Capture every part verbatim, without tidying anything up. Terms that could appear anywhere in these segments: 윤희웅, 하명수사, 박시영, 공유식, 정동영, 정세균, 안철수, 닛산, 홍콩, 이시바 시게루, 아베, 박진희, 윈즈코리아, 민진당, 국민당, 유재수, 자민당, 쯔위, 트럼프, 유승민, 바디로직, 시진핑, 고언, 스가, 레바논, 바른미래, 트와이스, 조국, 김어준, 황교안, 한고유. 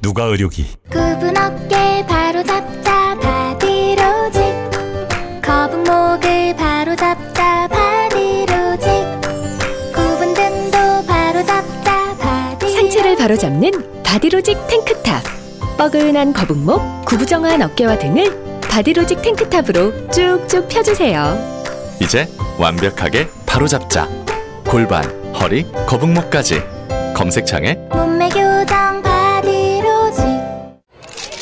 누가 의료기. 굽은 어깨 바로 잡자 바디로직. 거북목을 바로 잡자 바디로직. 굽은 등도 바로 잡자 바디로직. 상체를 바로 잡는 바디로직 탱크탑. 뻐근한 거북목, 구부정한 어깨와 등을 바디로직 탱크탑으로 쭉쭉 펴주세요. 이제 완벽하게 바로 잡자. 골반, 허리, 거북목까지 검색창에 몸매 교정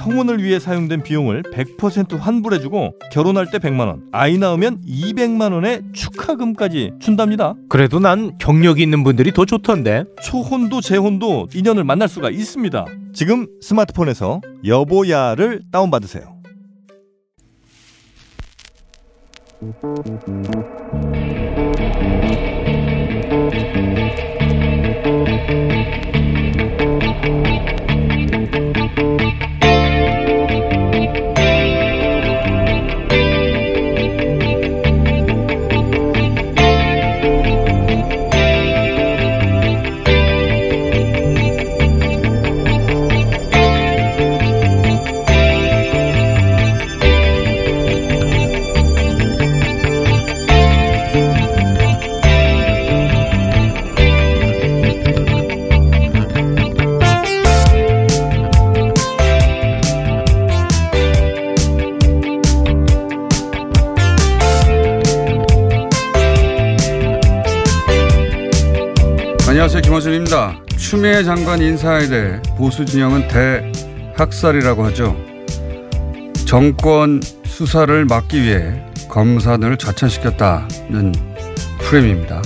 성혼을 위해 사용된 비용을 백 퍼센트 환불해주고 결혼할 때 백만 원, 아이 낳으면 이백만 원의 축하금까지 준답니다. 그래도 난 경력이 있는 분들이 더 좋던데. 초혼도 재혼도 인연을 만날 수가 있습니다. 지금 스마트폰에서 여보야를 다운받으세요. 안녕하세요. 김원준입니다. 추미애 장관 인사에 대해 보수 진영은 대학살이라고 하죠. 정권 수사를 막기 위해 검사들을 좌천시켰다는 프레임입니다.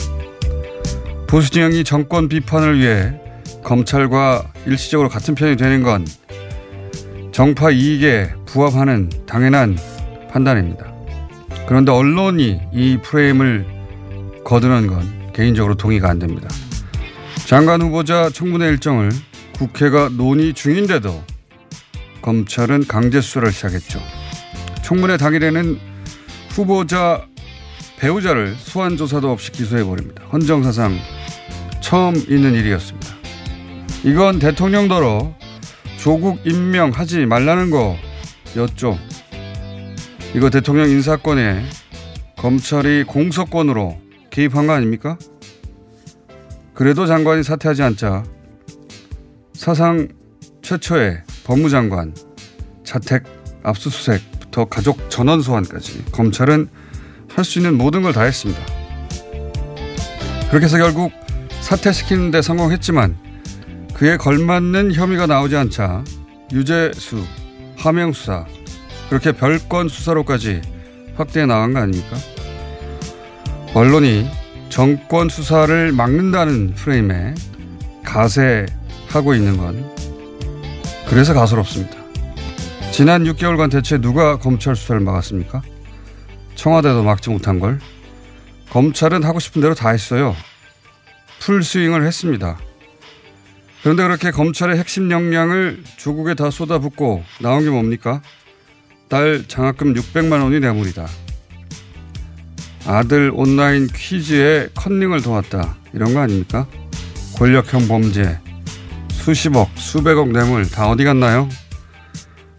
보수 진영이 정권 비판을 위해 검찰과 일시적으로 같은 편이 되는 건 정파 이익에 부합하는 당연한 판단입니다. 그런데 언론이 이 프레임을 거두는 건 개인적으로 동의가 안 됩니다. 장관 후보자 청문회 일정을 국회가 논의 중인데도 검찰은 강제 수사를 시작했죠. 청문회 당일에는 후보자 배우자를 소환 조사도 없이 기소해버립니다. 헌정사상 처음 있는 일이었습니다. 이건 대통령더러 조국 임명하지 말라는 거였죠. 이거 대통령 인사권에 검찰이 공소권으로 개입한 거 아닙니까? 그래도 장관이 사퇴하지 않자 사상 최초의 법무장관 자택 압수수색부터 가족 전원 소환까지 검찰은 할 수 있는 모든 걸 다 했습니다. 그렇게 해서 결국 사퇴시키는 데 성공했지만 그에 걸맞는 혐의가 나오지 않자 유재수, 하명수사, 그렇게 별건 수사로까지 확대해 나간 거 아닙니까? 언론이 정권 수사를 막는다는 프레임에 가세하고 있는 건 그래서 가소롭습니다. 지난 육 개월간 대체 누가 검찰 수사를 막았습니까? 청와대도 막지 못한 걸. 검찰은 하고 싶은 대로 다 했어요. 풀스윙을 했습니다. 그런데 그렇게 검찰의 핵심 역량을 조국에 다 쏟아붓고 나온 게 뭡니까? 딸 장학금 육백만 원이 뇌물이다. 아들 온라인 퀴즈에 컨닝을 도왔다. 이런 거 아닙니까? 권력형 범죄, 수십억, 수백억 뇌물 다 어디 갔나요?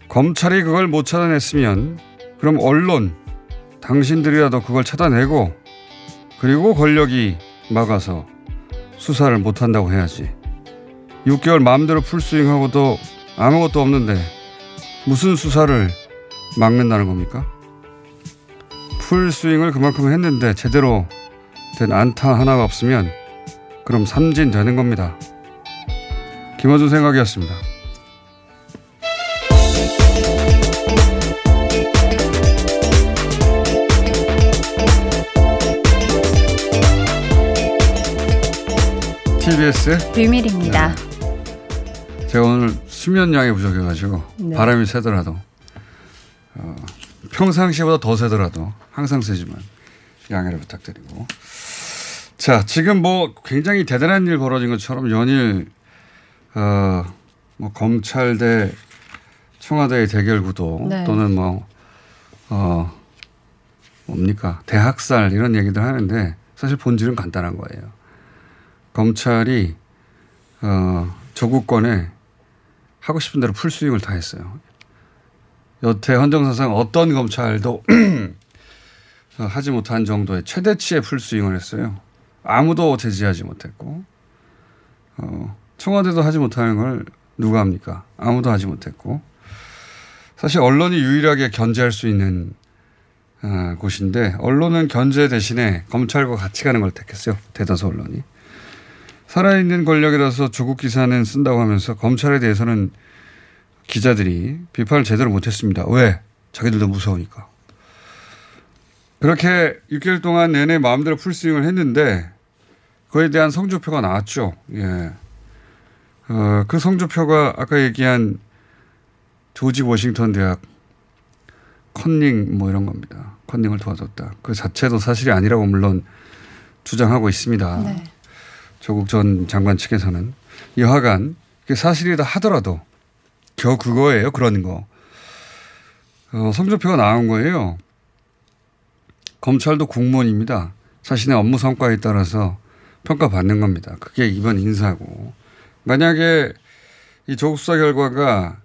검찰이 그걸 못 찾아냈으면 그럼 언론, 당신들이라도 그걸 찾아내고 그리고 권력이 막아서 수사를 못한다고 해야지. 육 개월 마음대로 풀스윙하고도 아무것도 없는데 무슨 수사를 막는다는 겁니까? 풀스윙을 그만큼 했는데 제대로 된 안타 하나가 없으면 그럼 삼진 되는 겁니다. 김어준 생각이었습니다. 티비에스 비밀입니다. 네. 제가 오늘 수면량이 부족해가지고 네. 바람이 세더라도 어, 평상시보다 더 세더라도 항상 세지만 양해를 부탁드리고, 자 지금 뭐 굉장히 대단한 일 벌어진 것처럼 연일 어, 뭐 검찰 대 청와대의 대결 구도 네. 또는 뭐 어, 뭡니까 대학살 이런 얘기들 하는데 사실 본질은 간단한 거예요. 검찰이 어, 조국권에 하고 싶은 대로 풀스윙을 다 했어요. 여태 헌정사상 어떤 검찰도 하지 못한 정도의 최대치의 풀스윙을 했어요. 아무도 제지하지 못했고 어, 청와대도 하지 못하는 걸 누가 합니까? 아무도 하지 못했고 사실 언론이 유일하게 견제할 수 있는 어, 곳인데 언론은 견제 대신에 검찰과 같이 가는 걸 택했어요. 대다수 언론이. 살아있는 권력이라서 조국 기사는 쓴다고 하면서 검찰에 대해서는 기자들이 비판을 제대로 못했습니다. 왜? 자기들도 무서우니까. 그렇게 육 개월 동안 내내 마음대로 풀스윙을 했는데 그에 대한 성조표가 나왔죠. 예. 어, 그 성조표가 아까 얘기한 조지 워싱턴 대학 컨닝 뭐 이런 겁니다. 컨닝을 도와줬다. 그 자체도 사실이 아니라고 물론 주장하고 있습니다. 네. 조국 전 장관 측에서는 여하간 그게 사실이다 하더라도 겨우 그거예요. 그런 거. 어, 성조표가 나온 거예요. 검찰도 공무원입니다. 자신의 업무 성과에 따라서 평가받는 겁니다. 그게 이번 인사고. 만약에 이 조국 수사 결과가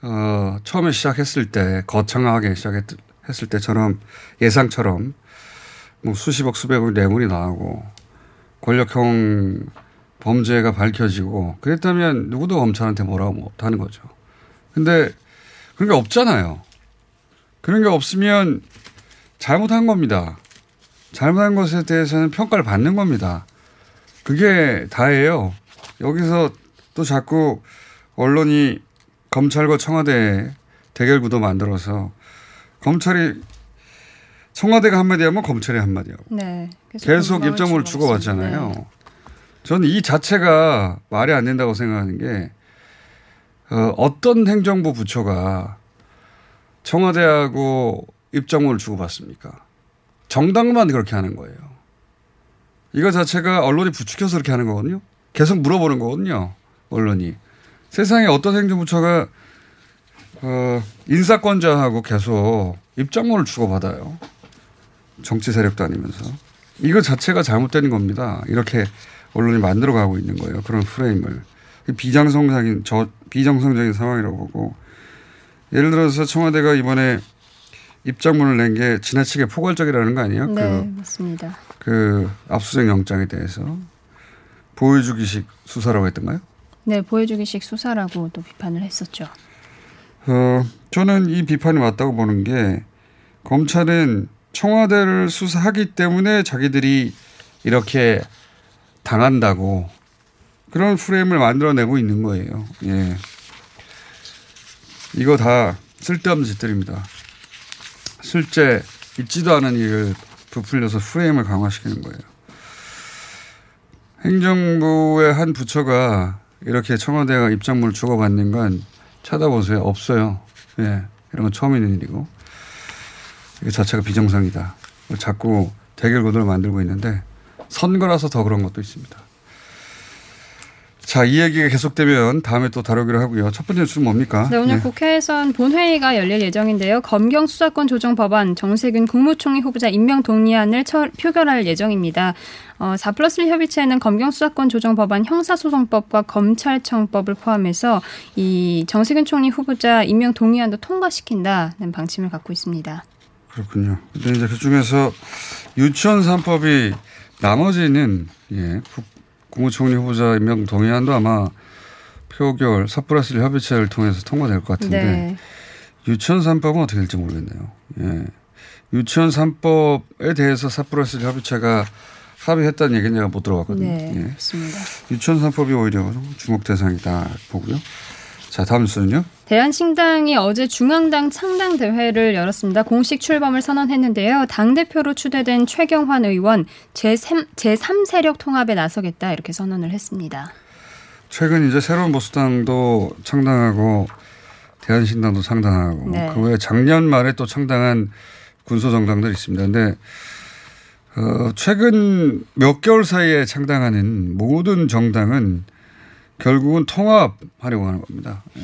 어, 처음에 시작했을 때 거창하게 시작했을 때처럼 예상처럼 뭐 수십억 수백억 뇌물이 나오고 권력형 범죄가 밝혀지고 그랬다면 누구도 검찰한테 뭐라고 못하는 거죠. 근데 그런 게 없잖아요. 그런 게 없으면 잘못한 겁니다. 잘못한 것에 대해서는 평가를 받는 겁니다. 그게 다예요. 여기서 또 자꾸 언론이 검찰과 청와대의 대결 구도 만들어서 검찰이 청와대가 한마디 하면 검찰이 한마디 하고 네, 계속, 계속 입장문을 주고받잖아요. 네. 저는 이 자체가 말이 안 된다고 생각하는 게 어, 어떤 행정부 부처가 청와대하고 입장문을 주고받습니까? 정당만 그렇게 하는 거예요. 이거 자체가 언론이 부추겨서 그렇게 하는 거거든요. 계속 물어보는 거거든요. 언론이. 세상에 어떤 행정부처가 어, 인사권자하고 계속 입장문을 주고받아요. 정치 세력도 아니면서. 이거 자체가 잘못된 겁니다. 이렇게 언론이 만들어가고 있는 거예요. 그런 프레임을. 비정상적인, 저, 비정상적인 상황이라고 보고. 예를 들어서 청와대가 이번에 입장문을 낸 게 지나치게 포괄적이라는 거 아니에요? 네, 그, 맞습니다. 그 압수수색 영장에 대해서 보여주기식 수사라고 했던가요? 네, 보여주기식 수사라고 또 비판을 했었죠. 어, 저는 이 비판이 맞다고 보는 게 검찰은 청와대를 수사하기 때문에 자기들이 이렇게 당한다고 그런 프레임을 만들어내고 있는 거예요. 예. 이거 다 쓸데없는 짓들입니다. 실제 있지도 않은 일을 부풀려서 프레임을 강화시키는 거예요. 행정부의 한 부처가 이렇게 청와대가 입장문을 주고받는 건 찾아보세요. 없어요. 예. 이런 건 처음 있는 일이고. 이거 자체가 비정상이다. 자꾸 대결 구도를 만들고 있는데 선거라서 더 그런 것도 있습니다. 자, 이 얘기가 계속되면 다음에 또 다루기로 하고요. 첫 번째 주는 뭡니까? 네, 오늘 네. 국회에선 본회의가 열릴 예정인데요. 검경 수사권 조정 법안 정세균 국무총리 후보자 임명 동의안을 철, 표결할 예정입니다. 어, 사 플러스 일 협의체에는 검경 수사권 조정 법안 형사소송법과 검찰청법을 포함해서 이 정세균 총리 후보자 임명 동의안도 통과시킨다는 방침을 갖고 있습니다. 그렇군요. 근데 이제 그중에서 유치원 삼 법이 나머지는 예, 국 국무총리 후보자 임명 동의안도 아마 표결 사 플러스 일 협의체를 통해서 통과될 것 같은데 네. 유치원 삼 법은 어떻게 될지 모르겠네요. 예. 유치원 삼 법에 대해서 사 플러스 일 협의체가 하루 했다는 얘기는 제가 못 들어봤거든요. 네, 예. 맞습니다. 유치원 삼 법이 오히려 주목 대상이다 보고요. 자, 다음 뉴스는요. 대한신당이 어제 중앙당 창당대회를 열었습니다. 공식 출범을 선언했는데요. 당대표로 추대된 최경환 의원 제삼, 제삼 세력 통합에 나서겠다 이렇게 선언을 했습니다. 최근 이제 새로운 보수당도 창당하고 대한신당도 창당하고 네. 그 외에 작년 말에 또 창당한 군소정당들 있습니다. 그런데 어, 최근 몇 개월 사이에 창당하는 모든 정당은 결국은 통합하려고 하는 겁니다. 예.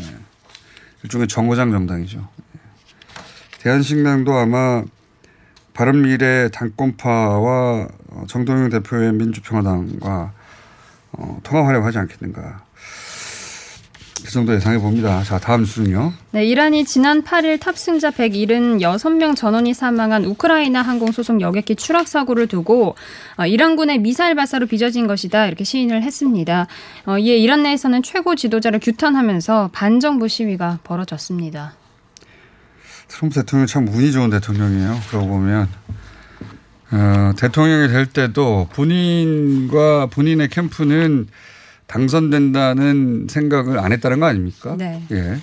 일종의 정거장 정당이죠. 예. 대한신당도 아마 바른미래 당권파와 정동영 대표의 민주평화당과 어, 통합하려고 하지 않겠는가. 그 정도 예상해 봅니다. 자, 다음 수는요. 네, 이란이 지난 팔 일 탑승자 백칠십육 명 전원이 사망한 우크라이나 항공 소속 여객기 추락 사고를 두고 어, 이란군의 미사일 발사로 빚어진 것이다 이렇게 시인을 했습니다. 어, 이에 이란 내에서는 최고 지도자를 규탄하면서 반정부 시위가 벌어졌습니다. 트럼프 대통령 참 운이 좋은 대통령이에요. 그러고 보면 어, 대통령이 될 때도 본인과 본인의 캠프는 당선된다는 생각을 안 했다는 거 아닙니까? 네. 예.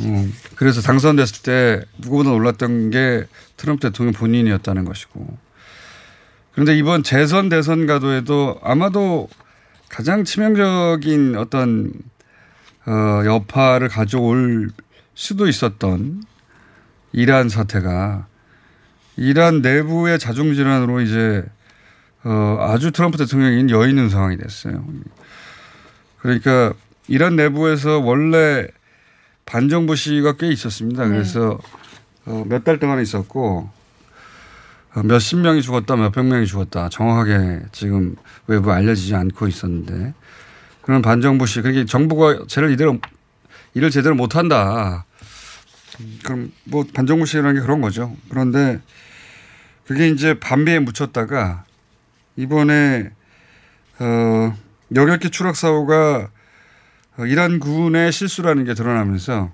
음, 그래서 당선됐을 때 누구보다 놀랐던 게 트럼프 대통령 본인이었다는 것이고. 그런데 이번 재선 대선 가도에도 아마도 가장 치명적인 어떤 어, 여파를 가져올 수도 있었던 이란 사태가 이란 내부의 자중질환으로 이제 어, 아주 트럼프 대통령이 여의는 상황이 됐어요. 그러니까 이란 내부에서 원래 반정부 시위가 꽤 있었습니다. 그래서 네. 어, 몇 달 동안 있었고 어, 몇십 명이 죽었다 몇백 명이 죽었다 정확하게 지금 외부에 알려지지 않고 있었는데 그런 반정부 시위 그러니까 정부가 쟤를 이대로 일을 제대로 못한다. 그럼 뭐 반정부 시위라는 게 그런 거죠. 그런데 그게 이제 반비에 묻혔다가 이번에 어, 여객기 추락 사고가 이란 군의 실수라는 게 드러나면서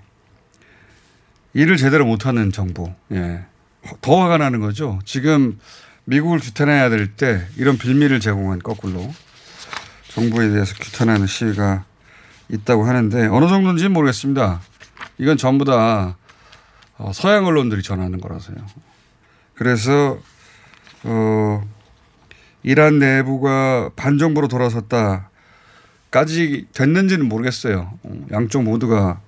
일을 제대로 못하는 정부, 예. 더 화가 나는 거죠. 지금 미국을 규탄해야 될 때 이런 빌미를 제공한 거꾸로 정부에 대해서 규탄하는 시위가 있다고 하는데 어느 정도인지는 모르겠습니다. 이건 전부 다 서양 언론들이 전하는 거라서요. 그래서 어. 이란 내부가 반정부로 돌아섰다까지 됐는지는 모르겠어요. 양쪽 모두가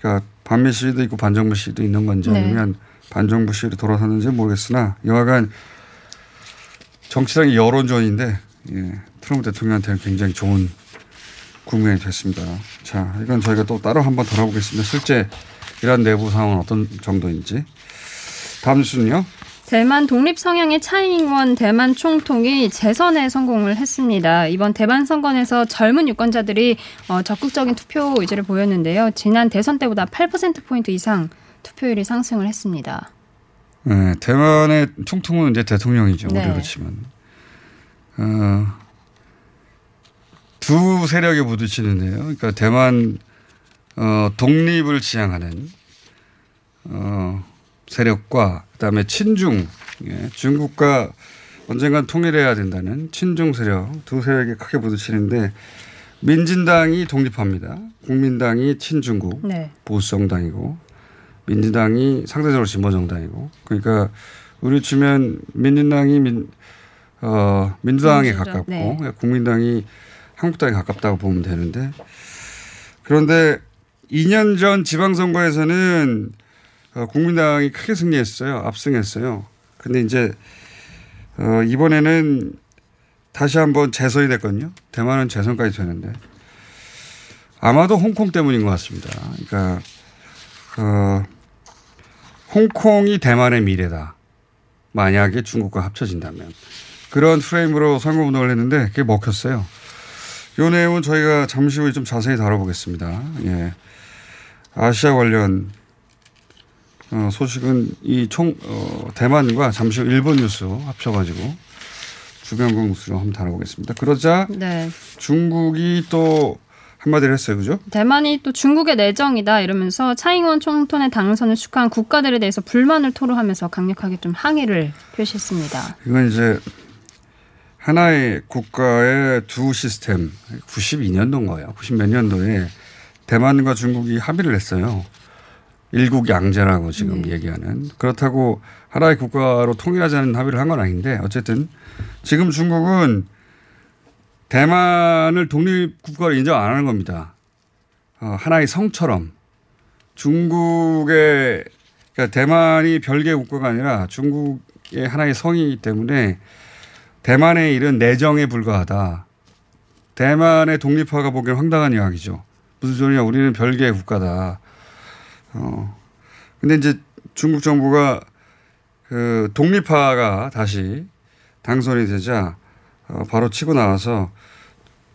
그러니까 반미 시위도 있고 반정부 시위도 있는 건지 네. 아니면 반정부 시위로 돌아섰는지는 모르겠으나 여하간 정치상의 여론전인데 예, 트럼프 대통령한테는 굉장히 좋은 국면이 됐습니다. 자, 이건 저희가 또 따로 한번 돌아보겠습니다. 실제 이란 내부 상황은 어떤 정도인지. 다음 뉴스는요. 대만 독립 성향의 차이잉원 대만 총통이 재선에 성공을 했습니다. 이번 대만 선거에서 젊은 유권자들이 적극적인 투표 의지를 보였는데요. 지난 대선 때보다 팔 퍼센트 포인트 이상 투표율이 상승을 했습니다. 네, 대만의 총통은 이제 대통령이죠. 네. 우리로 치면. 어, 두 세력에 부딪히는데요. 그러니까 대만 어, 독립을 지향하는 어, 세력과 그다음에 친중, 예, 중국과 언젠간 통일해야 된다는 친중 세력 두 세력이 크게 부딪히는데 민진당이 독립합니다. 국민당이 친중국 네. 보수 정당이고 민진당이 상대적으로 진보 정당이고 그러니까 우리 치면 민진당이 민, 어, 민주당에 가깝고 네. 국민당이 한국당에 가깝다고 보면 되는데 그런데 이 년 전 지방선거에서는 어, 국민당이 크게 승리했어요. 압승했어요. 근데 이제 어, 이번에는 다시 한번 재선이 됐거든요. 대만은 재선까지 되는데 아마도 홍콩 때문인 것 같습니다. 그러니까 어, 홍콩이 대만의 미래다. 만약에 중국과 합쳐진다면. 그런 프레임으로 선거운동을 했는데 그게 먹혔어요. 이 내용은 저희가 잠시 후에 좀 자세히 다뤄보겠습니다. 예. 아시아 관련 어, 소식은 이 총, 어, 대만과 잠시 후 일본 뉴스 합쳐가지고 주변국 뉴스로 한번 다뤄보겠습니다. 그러자 네. 중국이 또 한마디를 했어요. 그죠? 대만이 또 중국의 내정이다 이러면서 차이잉원 총통의 당선을 축하한 국가들에 대해서 불만을 토로하면서 강력하게 좀 항의를 표시했습니다. 이건 이제 하나의 국가의 두 시스템, 구십이 년도인가요? 구십 몇 년도에 대만과 중국이 합의를 했어요. 일국 양제라고 지금 네. 얘기하는. 그렇다고 하나의 국가로 통일하자는 합의를 한 건 아닌데 어쨌든 지금 중국은 대만을 독립국가로 인정 안 하는 겁니다. 어, 하나의 성처럼. 중국의, 그러니까 대만이 별개의 국가가 아니라 중국의 하나의 성이기 때문에 대만의 일은 내정에 불과하다. 대만의 독립화가 보기엔 황당한 이야기죠. 무슨 소리냐, 우리는 별개의 국가다. 어. 근데 이제 중국 정부가 그 독립화가 다시 당선이 되자 어 바로 치고 나와서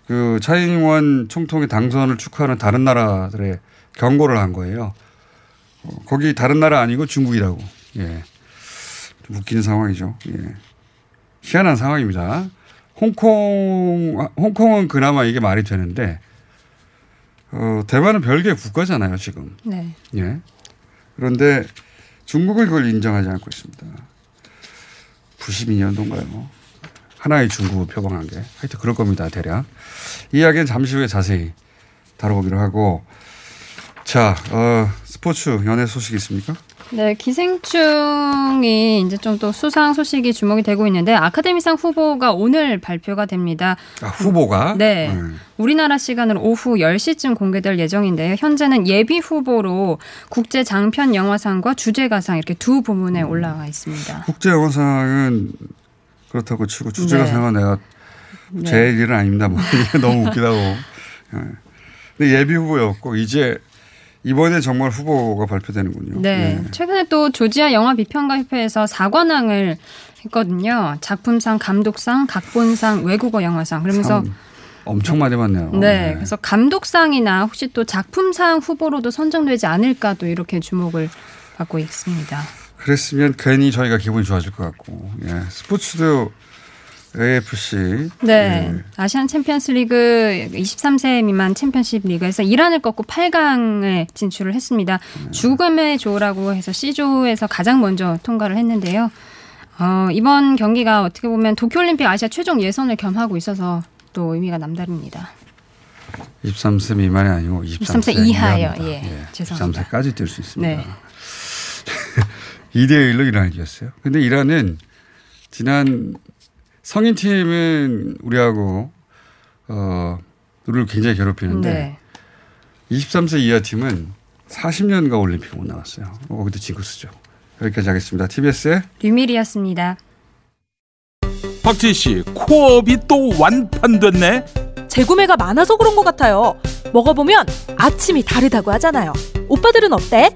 그 차이잉원 총통의 당선을 축하하는 다른 나라들의 경고를 한 거예요. 어 거기 다른 나라 아니고 중국이라고. 예. 좀 웃기는 상황이죠. 예. 희한한 상황입니다. 홍콩, 홍콩은 그나마 이게 말이 되는데 어, 대만은 별개의 국가잖아요, 지금. 네. 예. 그런데 중국은 그걸 인정하지 않고 있습니다. 구십이 년도인가요? 하나의 중국을 표방한 게. 하여튼 그럴 겁니다, 대략. 이 이야기는 잠시 후에 자세히 다뤄보기로 하고. 자, 어, 스포츠 연예 소식이 있습니까? 네, 기생충이 이제 좀 또 수상 소식이 주목이 되고 있는데 아카데미상 후보가 오늘 발표가 됩니다. 아, 후보가? 네. 음. 우리나라 시간으로 오후 열 시쯤 공개될 예정인데요. 현재는 예비 후보로 국제 장편 영화상과 주제가상 이렇게 두 부문에 음. 올라와 있습니다. 국제 영화상은 그렇다고 치고 주제가상은 네. 내가 제 일은 네. 아닙니다. 뭐 이게 너무 웃기다고. 근데 예비 후보였고 이제 이번에 정말 후보가 발표되는군요. 네. 네. 최근에 또 조지아 영화비평가협회에서 사 관왕을 했거든요. 작품상, 감독상, 각본상, 외국어 영화상. 그러면서 엄청 많이 받네요. 네. 네. 그래서 감독상이나 혹시 또 작품상 후보로도 선정되지 않을까 또 이렇게 주목을 받고 있습니다. 그랬으면 괜히 저희가 기분이 좋아질 것 같고. 예. 스포츠도 에이에프씨. 네. 네. 아시안 챔피언스 리그 이십삼 세 미만 챔피언십 리그에서 이란을 꺾고 팔 강에 진출을 했습니다. 네. 죽음의 조라고 해서 C조에서 가장 먼저 통과를 했는데요. 어, 이번 경기가 어떻게 보면 도쿄올림픽 아시아 최종 예선을 겸하고 있어서 또 의미가 남다릅니다. 이십삼 세 미만이 아니고 이십삼 세, 이십삼 세 이하요. 예. 예. 죄송합니다. 이십삼 세까지 뛸 수 있습니다. 네. 이 대 일로 이란을 이겼어요. 근데 이란은 지난 성인팀은 우리하고 어, 우리를 굉장히 괴롭히는데 네. 이십삼 세 이하 팀은 사십 년간 올림픽 못 나왔어요. 어, 거기도 징크스죠. 여기까지 하겠습니다. 티비에스의 류미리였습니다. 박진희 씨, 코어업이 또 완판됐네. 재구매가 많아서 그런 것 같아요. 먹어보면 아침이 다르다고 하잖아요. 오빠들은 어때?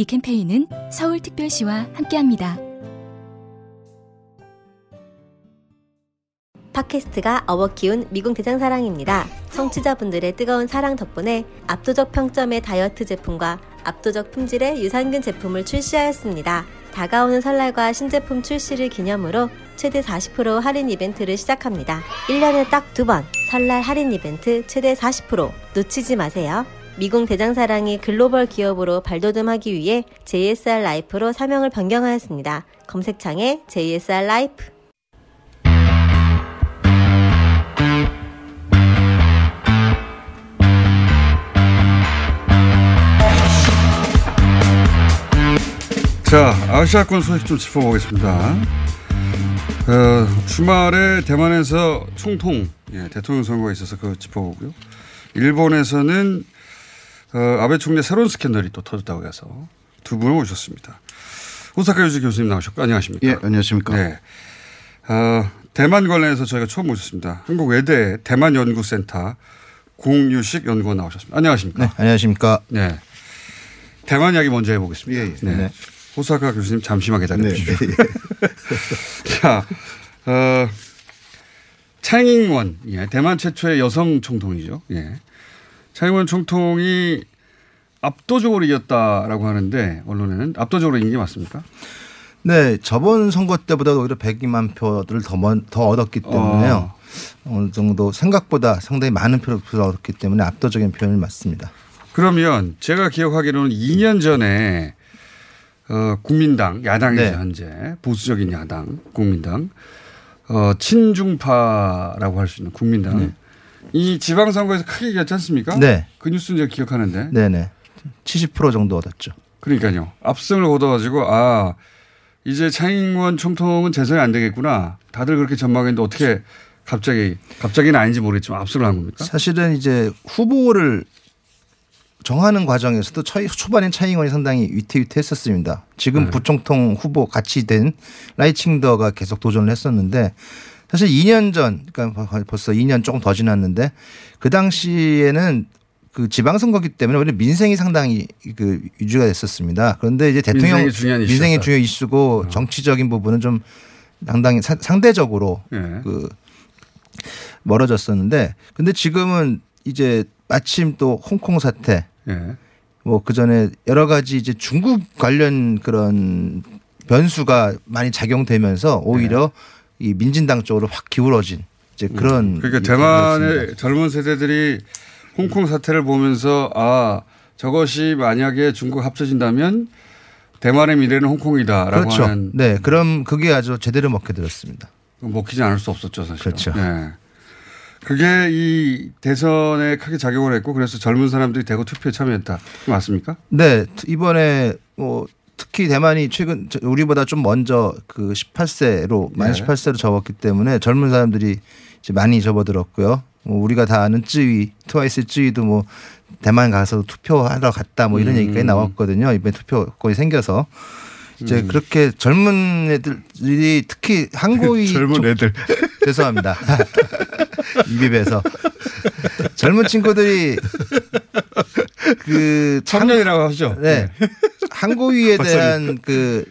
이 캠페인은 서울특별시와 함께합니다. 팟캐스트가 어워키운 미궁 대장사랑입니다. 청취자분들의 뜨거운 사랑 덕분에 압도적 평점의 다이어트 제품과 압도적 품질의 유산균 제품을 출시하였습니다. 다가오는 설날과 신제품 출시를 기념으로 최대 사십 퍼센트 할인 이벤트를 시작합니다. 일 년에 딱 두 번 설날 할인 이벤트 최대 사십 퍼센트 놓치지 마세요. 미궁 대장사랑이 글로벌 기업으로 발돋움하기 위해 제이에스알 라이프로 사명을 변경하였습니다. 검색창에 제이에스알 라이프. 자, 아시아권 소식 좀 짚어보겠습니다. 어, 주말에 대만에서 총통, 예, 대통령 선거가 있어서 그거 짚어보고요. 일본에서는 어, 아베 총리의 새로운 스캔들이 또 터졌다고 해서 두 분을 모셨습니다. 호사카 유지 교수님 나오셨고, 안녕하십니까? 예, 안녕하십니까? 네. 어, 대만 관련해서 저희가 처음 모셨습니다. 한국 외대 대만 연구센터 공유식 연구원 나오셨습니다. 안녕하십니까? 네, 안녕하십니까? 네. 대만 이야기 먼저 해보겠습니다. 예, 예. 네. 네. 호사카 교수님 잠시만 기다려 주십시오. 네. 자, 어, 차이잉원, 예, 대만 최초의 여성 총통이죠. 예. 차이잉원 총통이 압도적으로 이겼다라고 하는데 언론에는 압도적으로 이긴 게 맞습니까? 네, 저번 선거 때보다 오히려 백이만 표를 더, 더 얻었기 때문에요. 어. 어느 정도 생각보다 상당히 많은 표를 얻었기 때문에 압도적인 표현이 맞습니다. 그러면 제가 기억하기로는 이 년 전에 어, 국민당 야당이죠. 네. 현재 보수적인 야당 국민당 어, 친중파라고 할 수 있는 국민당. 네. 이 지방선거에서 크게 이겼지 않습니까? 네. 그 뉴스는 제가 기억하는데. 네네. 칠십 퍼센트 정도 얻었죠. 그러니까요. 압승을 얻어가지고 아 이제 차이잉원 총통은 재선이 안 되겠구나. 다들 그렇게 전망했는데 어떻게 갑자기 갑자기는 아닌지 모르겠지만 압승을 한 겁니까? 사실은 이제 후보를 정하는 과정에서도 초반엔 차이잉원이 상당히 위태위태했었습니다. 지금 네. 부총통 후보 같이 된 라이칭더가 계속 도전을 했었는데 사실 이 년 전, 그러니까 벌써 이 년 조금 더 지났는데 그 당시에는 그 지방선거기 때문에 오히려 민생이 상당히 그 위주가 됐었습니다. 그런데 이제 대통령 민생이 중요한, 민생이 중요한 이슈고 어. 정치적인 부분은 좀 상당히 사, 상대적으로 네. 그 멀어졌었는데 근데 지금은 이제 마침 또 홍콩 사태, 예. 뭐 그 전에 여러 가지 이제 중국 관련 그런 변수가 많이 작용되면서 오히려 예. 이 민진당 쪽으로 확 기울어진 이제 그런. 그러니까 대만의 있습니다. 젊은 세대들이 홍콩 사태를 보면서 아 저것이 만약에 중국 합쳐진다면 대만의 미래는 홍콩이다라고 그렇죠. 하는. 네, 그럼 그게 아주 제대로 먹게 들었습니다. 먹히지 않을 수 없었죠, 사실. 그렇죠. 네. 그게 이 대선에 크게 작용을 했고 그래서 젊은 사람들이 대거 투표에 참여했다. 맞습니까? 네. 이번에 뭐 특히 대만이 최근 우리보다 좀 먼저 그 십팔 세로 만 네. 십팔 세로 접었기 때문에 젊은 사람들이 이제 많이 접어들었고요. 뭐 우리가 다 아는 쯔위, 트와이스 쯔위도 뭐 대만 가서 투표하러 갔다 뭐 이런 음. 얘기까지 나왔거든요. 이번에 투표권이 생겨서. 이제 음. 그렇게 젊은 애들이 특히 한고유 젊은 애들 죄송합니다 입입에서 젊은 친구들이 그 참여이라고 하죠. 네, 네. 한고유에 대한 그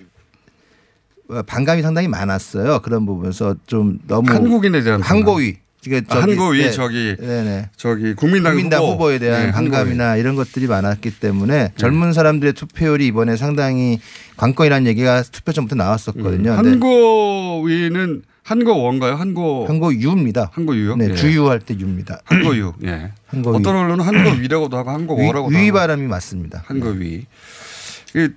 반감이 상당히 많았어요. 그런 부분에서 좀 너무 한국인에 대한 한고유 그러니까 아, 한고유 네. 저기 네네. 저기 국민당, 국민당 후보. 후보에 대한 네, 반감이나 한고유. 이런 것들이 많았기 때문에 네. 젊은 사람들의 투표율이 이번에 상당히 관건이라는 얘기가 투표 전부터 나왔었거든요. 음. 한고위는 한고원가요? 한고 한고유입니다. 한고유요? 네, 예. 주유할 때 유입니다. 한고유. 예. 한고유. 어떤 언론은 한고위라고도 하고 한고워라고도 하고. 위 발음이 맞습니다. 한고위. 네.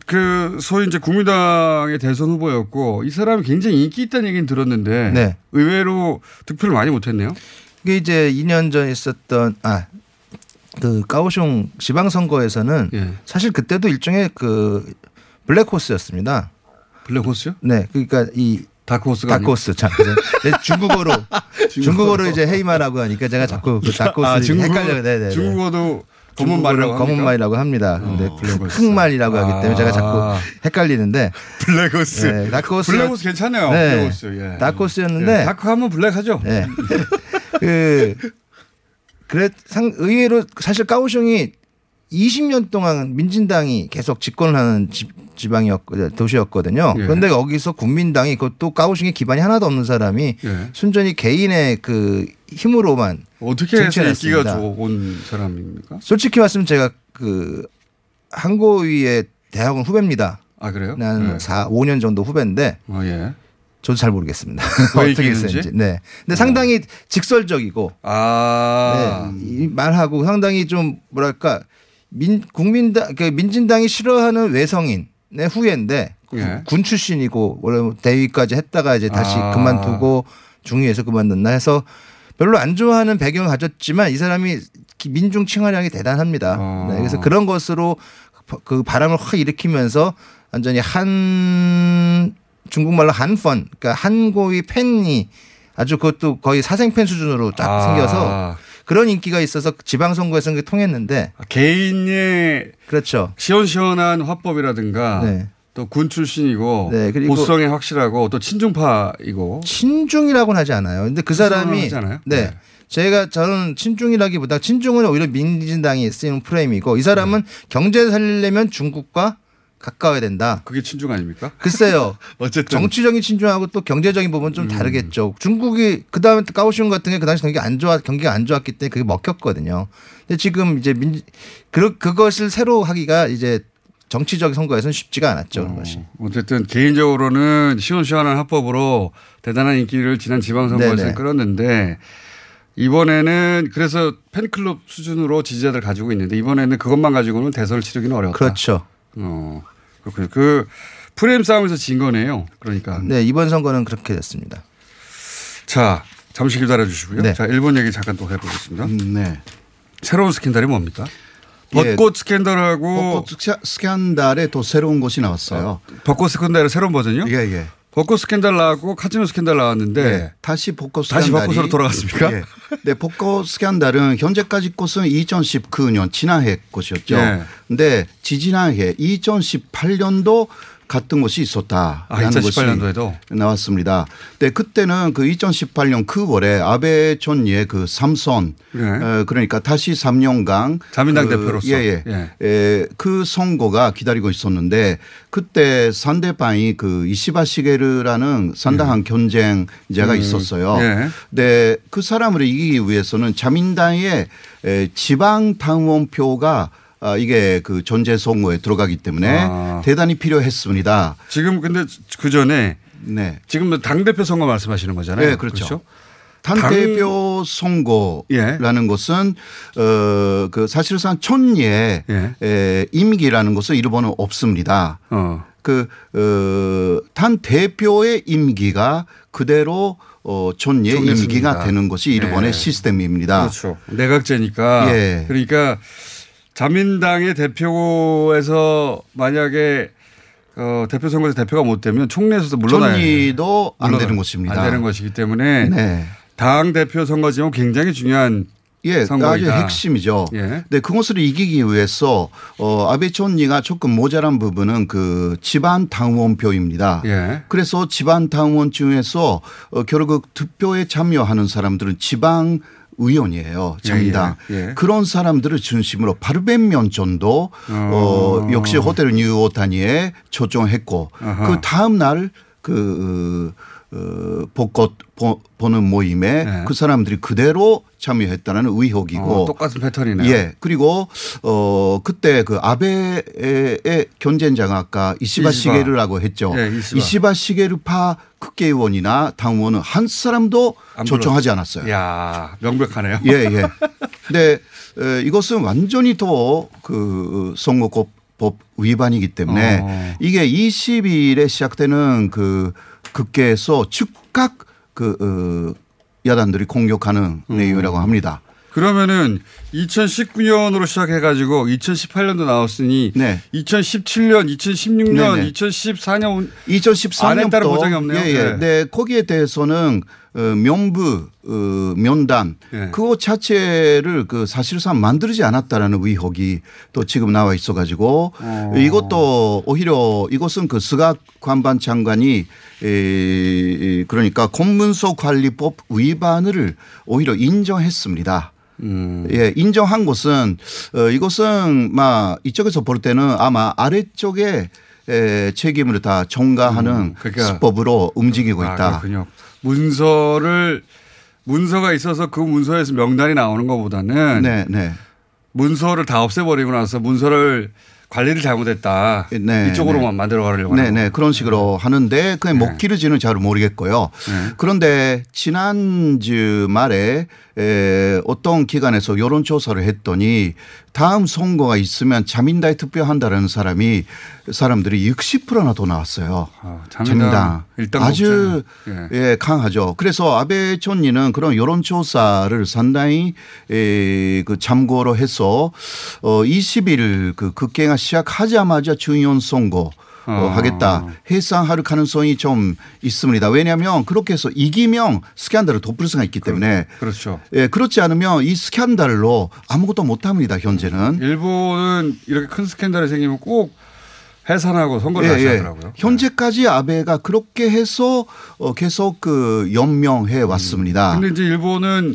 그 소위 이제 국민당의 대선 후보였고 이 사람이 굉장히 인기 있다는 얘기는 들었는데 네. 의외로 득표를 많이 못했네요. 이게 이제 이 년 전 있었던 아. 그 가오슝 지방선거에서는 예. 사실 그때도 일종의 그 블랙호스였습니다. 블랙호스요? 네, 그러니까 이 다크호스가 다크호스 참 중국어로 중국어로 이제 헤이마라고 하니까 제가 자꾸 그 다크호스 아, 중국, 헷갈려요. 네네. 중국어도 검은 말이라고 검은 합니까? 말이라고 합니다. 근데 어, 흑흑말이라고 아. 하기 때문에 제가 자꾸 헷갈리는데 블랙호스, 네, 다크호스, 블랙호스 괜찮아요. 네. 블랙호스, 예. 다크호스였는데 예. 다크하면 블랙하죠. 네. 그 그래 상 의외로 사실 가오슝이 이십 년 동안 민진당이 계속 집권을 하는 지, 지방이었 도시였거든요. 예. 그런데 거기서 국민당이 그것도 가오슝에 기반이 하나도 없는 사람이 예. 순전히 개인의 그 힘으로만 어떻게 해서 인기가 좋은 사람입니까? 솔직히 말씀 제가 그 한고위의 대학원 후배입니다. 아 그래요? 난 예. 사, 오 년 정도 후배인데. 어, 예. 저도 잘 모르겠습니다. 어떻게 했는지. 네. 근데 어. 상당히 직설적이고 아. 네. 말하고 상당히 좀 뭐랄까. 민 국민당 그러니까 민진당이 싫어하는 외성인의 후예인데 예. 군 출신이고 원래 대위까지 했다가 이제 다시 아. 그만두고 중위에서 그만뒀나 해서 별로 안 좋아하는 배경을 가졌지만 이 사람이 민중 친화량이 대단합니다. 아. 네, 그래서 그런 것으로 그 바람을 확 일으키면서 완전히 한 중국말로 한펀 그러니까 한고위 팬이 아주 그것도 거의 사생팬 수준으로 쫙 아. 생겨서 그런 인기가 있어서 지방선거에서는 그게 통했는데 아, 개인의 그렇죠. 시원시원한 화법이라든가 네. 또 군 출신이고 네, 보수성이 확실하고 또 친중파이고 친중이라고는 하지 않아요. 근데 그 사람이 네. 네. 제가 저는 친중이라기보다 친중은 오히려 민진당이 쓰는 프레임이고 이 사람은 네. 경제 살리려면 중국과 가까워야 된다. 그게 친중 아닙니까? 글쎄요. 어쨌든 정치적인 친중하고 또 경제적인 부분 좀 음. 다르겠죠. 중국이 그 다음에 가오슝 같은 게 그 당시 경기 안 좋아 경기가 안 좋았기 때문에 그게 먹혔거든요. 근데 지금 이제 민 그 그것을 새로 하기가 이제 정치적 선거에서는 쉽지가 않았죠. 어, 그것이. 어쨌든 개인적으로는 시원시원한 합법으로 대단한 인기를 지난 지방선거에서 끌었는데 이번에는 그래서 팬클럽 수준으로 지지자들 가지고 있는데 이번에는 그것만 가지고는 대선을 치르기는 어렵다. 그렇죠. 어, 그렇군요. 그 프레임 싸움에서 진 거네요. 그러니까. 네. 이번 선거는 그렇게 됐습니다. 자, 잠시 기다려주시고요. 네. 자, 일본 얘기 잠깐 또 해보겠습니다. 음, 네. 새로운 스캔들이 뭡니까? 벚꽃 예, 스캔들하고 벚꽃 스캔들에 또 새로운 것이 나왔어요. 아, 벚꽃 스캔들의 새로운 버전이요? 예, 예. 벚꽃 스캔들 나왔고 카지노 스캔들 나왔는데 예, 다시 벚꽃 스캔들 다시 벚꽃으로 돌아갔습니까? 예. 네, 벚꽃 스캔들은 현재까지 꽃은 이천십구 년 지난해 꽃이었죠. 그런데 예. 지지난해 이천십팔 년도 같은 것이 있었다라는 아, 이천십팔 년도에도 것이 나왔습니다. 네, 그때는 그 이천십팔 년 구월에 아베 총리의 그 삼선 네. 어, 그러니까 다시 삼 년간 자민당 그, 대표로서 예, 예. 예. 에, 그 선거가 기다리고 있었는데 그때 상대방이 그 이시바 시게루라는 상당한 예. 경쟁자가 음. 있었어요. 예. 네, 그 사람을 이기기 위해서는 자민당의 에, 지방 당원표가 아, 이게 그 전제 선거에 들어가기 때문에 아. 대단히 필요했습니다. 지금 근데 그 전에 네. 지금 당대표 선거 말씀하시는 거잖아요. 네, 그렇죠. 그렇죠? 당대표 당... 선거라는 예. 것은 어, 그 사실상 총리의 예. 임기라는 것은 일본은 없습니다. 어. 그 어, 당대표의 임기가 그대로 어, 총리의 정리했습니다. 임기가 되는 것이 일본의 예. 시스템입니다. 그렇죠. 내각제니까. 예. 그러니까. 자민당의 대표에서 만약에 어 대표 선거에서 대표가 못 되면 총리에서도 물러나야 해요. 총리도 안 되는 것입니다. 안 되는 것이기 때문에 네. 당 대표 선거지만 굉장히 중요한 예, 선거이다. 아주 핵심이죠. 예. 네, 그것을 이기기 위해서 어, 아베 총리가 조금 모자란 부분은 그 지방 당원표입니다. 예. 그래서 지방 당원 중에서 어, 결국 득표에 참여하는 사람들은 지방 의원이에요. 자민당. 예, 예. 그런 사람들을 중심으로 팔백 명 정도 어, 역시 호텔 뉴 오타니에 초청했고 아하. 그 다음 날 그 어, 벚꽃 보는 모임에 예. 그 사람들이 그대로 참여했다는 의혹이고. 어, 똑같은 패턴이네요. 예. 그리고 어, 그때 그 아베의 경쟁자가 아까 이시바, 이시바. 시게루라고 했죠. 예, 이시바. 이시바 시게루파 국회의원이나 당원은 한 사람도 초청하지 않았어요. 이야, 명백하네요. 예, 예. 근데 이것은 완전히 또 그 선거법 위반이기 때문에 어. 이게 이십 일에 시작되는 그 국회에서 즉각 그 야단들이 공격하는 음. 내용이라고 합니다. 그러면은 이천십구 년으로 시작해가지고 이천십팔 년도 나왔으니 네. 이천십칠 년, 이천십육 년, 네네. 이천십사 년 이천십삼 년도 따로 보장이 없네요. 예, 예. 네. 네, 거기에 대해서는 명부, 면담 예. 그거 자체를 그 사실상 만들지 않았다라는 의혹이 또 지금 나와 있어가지고 오. 이것도 오히려 이것은 그 스가 관방 장관이 그러니까 공문서 관리법 위반을 오히려 인정했습니다. 음. 예, 인정한 것은 어, 이것은 막 이쪽에서 볼 때는 아마 아래쪽에 에, 책임을 다 전가하는 음, 그러니까. 수법으로 움직이고 있다. 아, 그렇군요. 문서를 문서가 있어서 그 문서에서 명단이 나오는 것보다는 네, 네. 문서를 다 없애버리고 나서 문서를 관리를 잘못했다. 네, 이쪽으로만 네. 만들어 가려고 하는 네, 네. 그런 식으로 하는데 그게 못 기르지는 잘 모르겠고요. 네. 그런데 지난주 말에 어떤 기관에서 여론조사를 했더니 다음 선거가 있으면 자민당에 투표한다는 사람이 사람들이 육십 퍼센트나 더 나왔어요. 아, 자민당, 자민당. 아주 예. 예, 강하죠. 그래서 아베 총리는 그런 여론조사를 상당히 예, 그 참고로 해서 어, 이십 일 그 극행화 시작하자마자 중요한 선거 어, 하겠다. 해산할 가능성이 좀 있습니다. 왜냐하면 그렇게 해서 이기면 스캔들을 덮을 수가 있기 때문에. 그렇죠. 예, 그렇지 않으면 이 스캔들로 아무것도 못합니다. 현재는. 일본은 이렇게 큰 스캔들이 생기면 꼭 해산하고 선거를 예, 다시 하더라고요. 예. 현재까지 아베가 그렇게 해서 계속 그 연명해 왔습니다. 그런데 음. 이제 일본은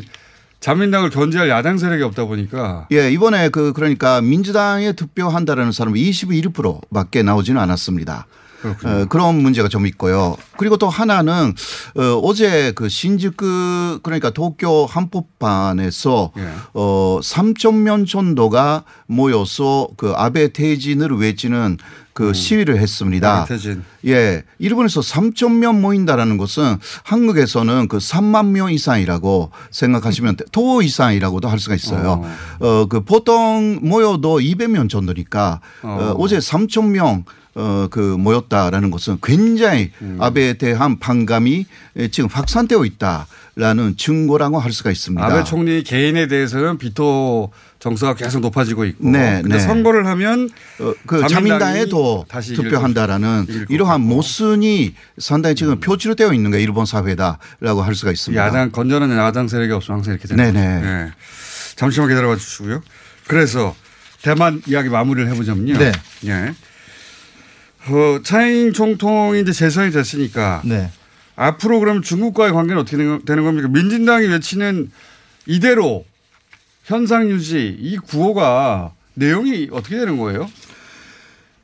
자민당을 견제할 야당 세력이 없다 보니까. 예, 이번에 그 그러니까 민주당에 투표한다라는 사람은 이십일 퍼센트밖에 나오지는 않았습니다. 어, 그런 문제가 좀 있고요. 그리고 또 하나는 어, 어제 그 신주쿠 그러니까 도쿄 한복판에서 예. 어, 삼천 명 정도가 모여서 그 아베 퇴진을 외치는 그 음. 시위를 했습니다. 아베 퇴진. 예, 일본에서 삼천 명 모인다라는 것은 한국에서는 그 삼만 명 이상이라고 생각하시면 더 이상이라고도 할 수가 있어요. 어. 어, 그 보통 모여도 이백 명 정도니까 어. 어, 어제 삼천 명 어, 그 모였다라는 것은 굉장히 음. 아베에 대한 반감이 지금 확산되고 있다라는 증거라고 할 수가 있습니다. 아베 총리 개인에 대해서는 비토 정서가 계속 높아지고 있고 네, 근데 네. 선거를 하면 어, 그 자민당에도 투표한다라는 이러한 모순이 상당히 지금 음. 표출되어 있는 게 일본 사회다라고 할 수가 있습니다. 야당 건전한 야당 세력이 없으면 항상 이렇게 되는 네네. 네. 잠시만 기다려봐 주시고요. 그래서 대만 이야기 마무리를 해보자면요. 네. 네. 어, 차이잉 총통이 이제 재선이 됐으니까 네. 앞으로 그럼 중국과의 관계는 어떻게 되는 겁니까? 민진당이 외치는 이대로 현상 유지 이 구호가 내용이 어떻게 되는 거예요?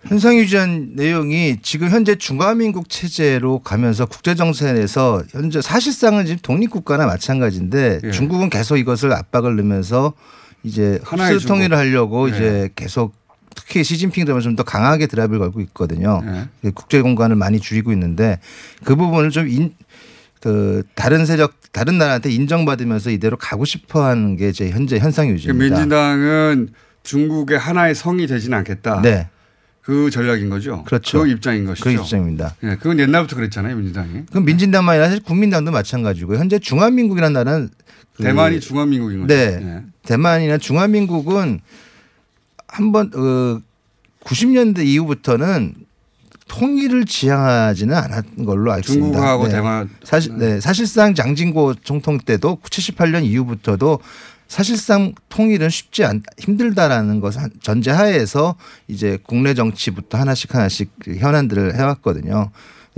현상 유지한 내용이 지금 현재 중화민국 체제로 가면서 국제정세에서 현재 사실상은 지금 독립국가나 마찬가지인데 예. 중국은 계속 이것을 압박을 넣으면서 이제 흡수 통일을 하려고 예. 이제 계속 특히 시진핑 대통령은 좀 더 강하게 드라이브를 걸고 있거든요. 네. 국제 공간을 많이 줄이고 있는데 그 부분을 좀 인, 그 다른 세력 다른 나라한테 인정받으면서 이대로 가고 싶어하는 게 제 현재 현상 유지입니다. 민진당은 중국의 하나의 성이 되지는 않겠다. 네. 그 전략인 거죠. 그렇죠. 그 입장인 것이죠. 그 입장입니다. 예, 그건 옛날부터 그랬잖아요, 민진당이. 그럼 민진당만 아니라 사실 국민당도 마찬가지고 현재 중화민국이라는 나라는 그 대만이 중화민국인 거죠. 네. 네. 대만이나 중화민국은 한번 어, 구십 년대 이후부터는 통일을 지향하지는 않았던 걸로 알고 있습니다. 중국하고 네. 대만. 사실, 네. 사실상 장진고 총통 때도 칠십팔 년 이후부터도 사실상 통일은 쉽지 않, 힘들다라는 것을 전제하에서 이제 국내 정치부터 하나씩 하나씩 현안들을 해왔거든요.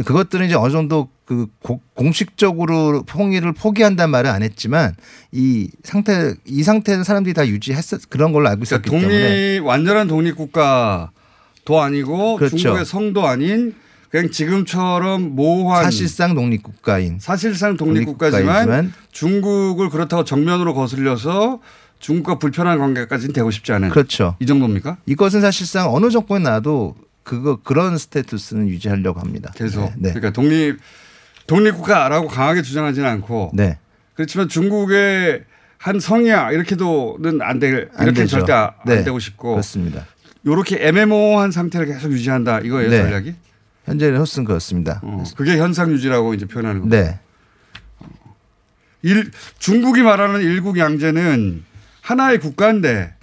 그것들은 이제 어느 정도 그 고, 공식적으로 통일을 포기한다는 말은 안 했지만 이 상태 이 상태는 사람들이 다 유지했었 그런 걸로 알고 있었기 그러니까 독립, 때문에 완전한 독립국가도 아니고 그렇죠. 중국의 성도 아닌 그냥 지금처럼 모호한 사실상 독립국가인 사실상 독립국가지만 독립국가이지만 중국을 그렇다고 정면으로 거슬려서 중국과 불편한 관계까지는 되고 싶지 않은 그렇죠. 이 정도입니까? 이것은 사실상 어느 정권이 나도 그거 그런 스태투스는 유지하려고 합니다. 계속. 네. 그러니까 독립 독립국가라고 강하게 주장하지는 않고. 네. 그렇지만 중국의 한 성이야 이렇게도는 안 될 이렇게 절대 안 네. 되고 싶고. 그렇습니다. 이렇게 애매모호한 상태를 계속 유지한다 이거예요 네. 전략이. 현재는 허슨 그렇습니다. 어, 그게 현상 유지라고 이제 표현하는 거죠. 네. 일 중국이 말하는 일국양제는 하나의 국가인데.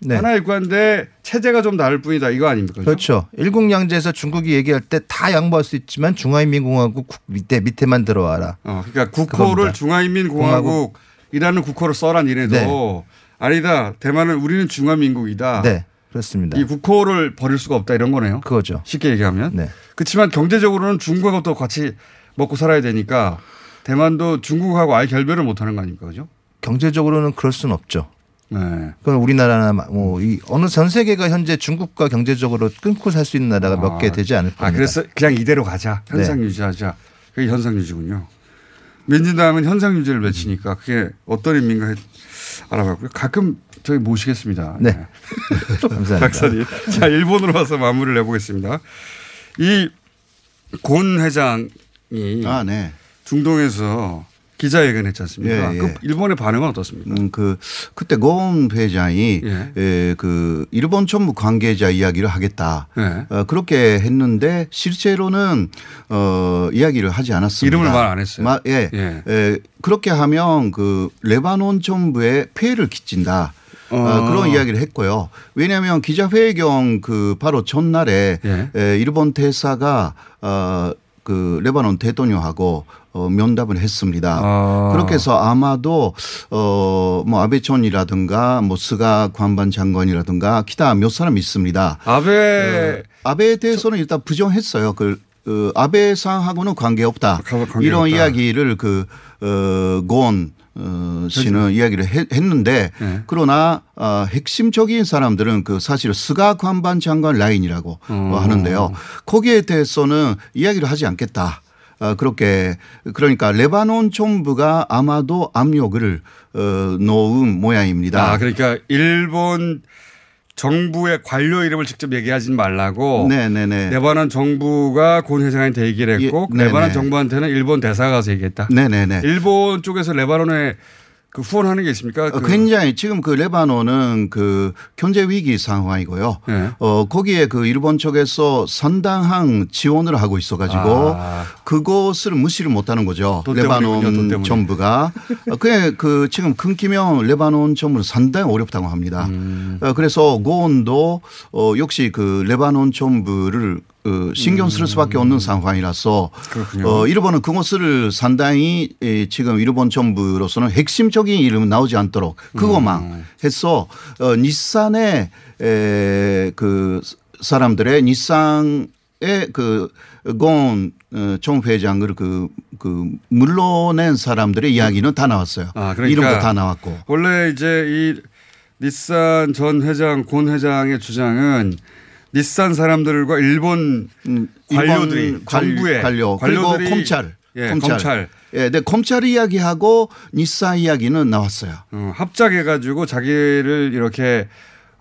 네. 하나의 국가인데 체제가 좀 다를 뿐이다 이거 아닙니까? 그렇죠. 일국양제에서 중국이 얘기할 때 다 양보할 수 있지만 중화인민공화국 밑에 밑에만 들어와라. 어, 그러니까 국호를 그겁니다. 중화인민공화국이라는 국호를 써란 이래도 네. 아니다. 대만은 우리는 중화민국이다. 네, 그렇습니다. 이 국호를 버릴 수가 없다 이런 거네요. 그거죠. 쉽게 얘기하면. 네. 그렇지만 경제적으로는 중국하고 또 같이 먹고 살아야 되니까 대만도 중국하고 아예 결별을 못하는 거 아닙니까, 그죠? 경제적으로는 그럴 수는 없죠. 네. 그건 우리나라나 뭐 이 어느 전 세계가 현재 중국과 경제적으로 끊고 살 수 있는 나라가 아. 몇 개 되지 않을 겁니다. 아, 그래서 그냥 이대로 가자. 현상 네. 유지하자. 그게 현상 유지군요. 민진당은 현상 유지를 외치니까 그게 어떤 의미인가 알아봤고요. 가끔 저희 모시겠습니다. 네. 네. 감사합니다. 박사님. 자, 일본으로 와서 마무리를 해보겠습니다. 이 곤 회장이 아, 네. 중동에서 기자회견했지 않습니까? 예, 예. 그 일본의 반응은 어떻습니까? 음, 그 그때 고언 회장이 예. 예, 그 일본 정부 관계자 이야기를 하겠다 예. 어, 그렇게 했는데 실제로는 어, 이야기를 하지 않았습니다. 이름을 말 안 했어요. 마, 예, 예. 예, 그렇게 하면 그 레바논 정부에 피해를 끼친다. 어. 그런 이야기를 했고요. 왜냐하면 기자회견 그 바로 전날에 예. 일본 대사가 어 그 레바논 대통령하고 어 면담을 했습니다. 아. 그렇게 해서 아마도 어 뭐 아베촌이라든가 뭐 스가 관방 장관이라든가 기타 몇 사람 있습니다. 아베 어 아베에 대해서는 일단 부정했어요. 그 어 아베상하고는 관계 없다. 관계 이런 없다. 이야기를 그 어 고언 어, 씨는 이야기를 했는데 네. 그러나 어, 핵심적인 사람들은 그 사실 스가 관방 장관 라인이라고 어. 하는데요. 거기에 대해서는 이야기를 하지 않겠다. 어, 그렇게 그러니까 레바논 정부가 아마도 압력을 어, 놓은 모양입니다. 아, 그러니까 일본 정부의 관료 이름을 직접 얘기하지 말라고 네네네. 레바논 정부가 고은 회장한테 얘기를 했고 예, 레바논 정부한테는 일본 대사가 가서 얘기했다. 네네네. 일본 쪽에서 레바논에 그 후원하는 게 있습니까? 그 굉장히 지금 그 레바논은 그 경제 위기 상황이고요. 네. 어 거기에 그 일본 쪽에서 상당한 지원을 하고 있어가지고 아. 그것을 무시를 못하는 거죠. 레바논 정부가 그냥 그 지금 끊기면 레바논 정부는 상당히 어렵다고 합니다. 음. 그래서 고언도 어, 역시 그 레바논 정부를 신경 쓸 수밖에 없는 상황이라서 어, 일본은 그것을 상당히 지금 일본 정부로서는 핵심적인 이름은 나오지 않도록 그것만 음. 해서 어, 닛산의 에, 그 사람들의 닛산의 그 고언 총 회장을 그, 그 물러낸 사람들의 이야기는 다 나왔어요. 아, 그러니까 이름도 다 나왔고. 원래 이제 이 닛산 전 회장 곤 회장의 주장은 닛산 사람들과 일본 관료들이 정부의 관료, 관료 그리고 검찰, 예, 검찰, 검찰. 예, 근데 검찰 이야기하고 닛산 이야기는 나왔어요. 어, 합작해가지고 자기를 이렇게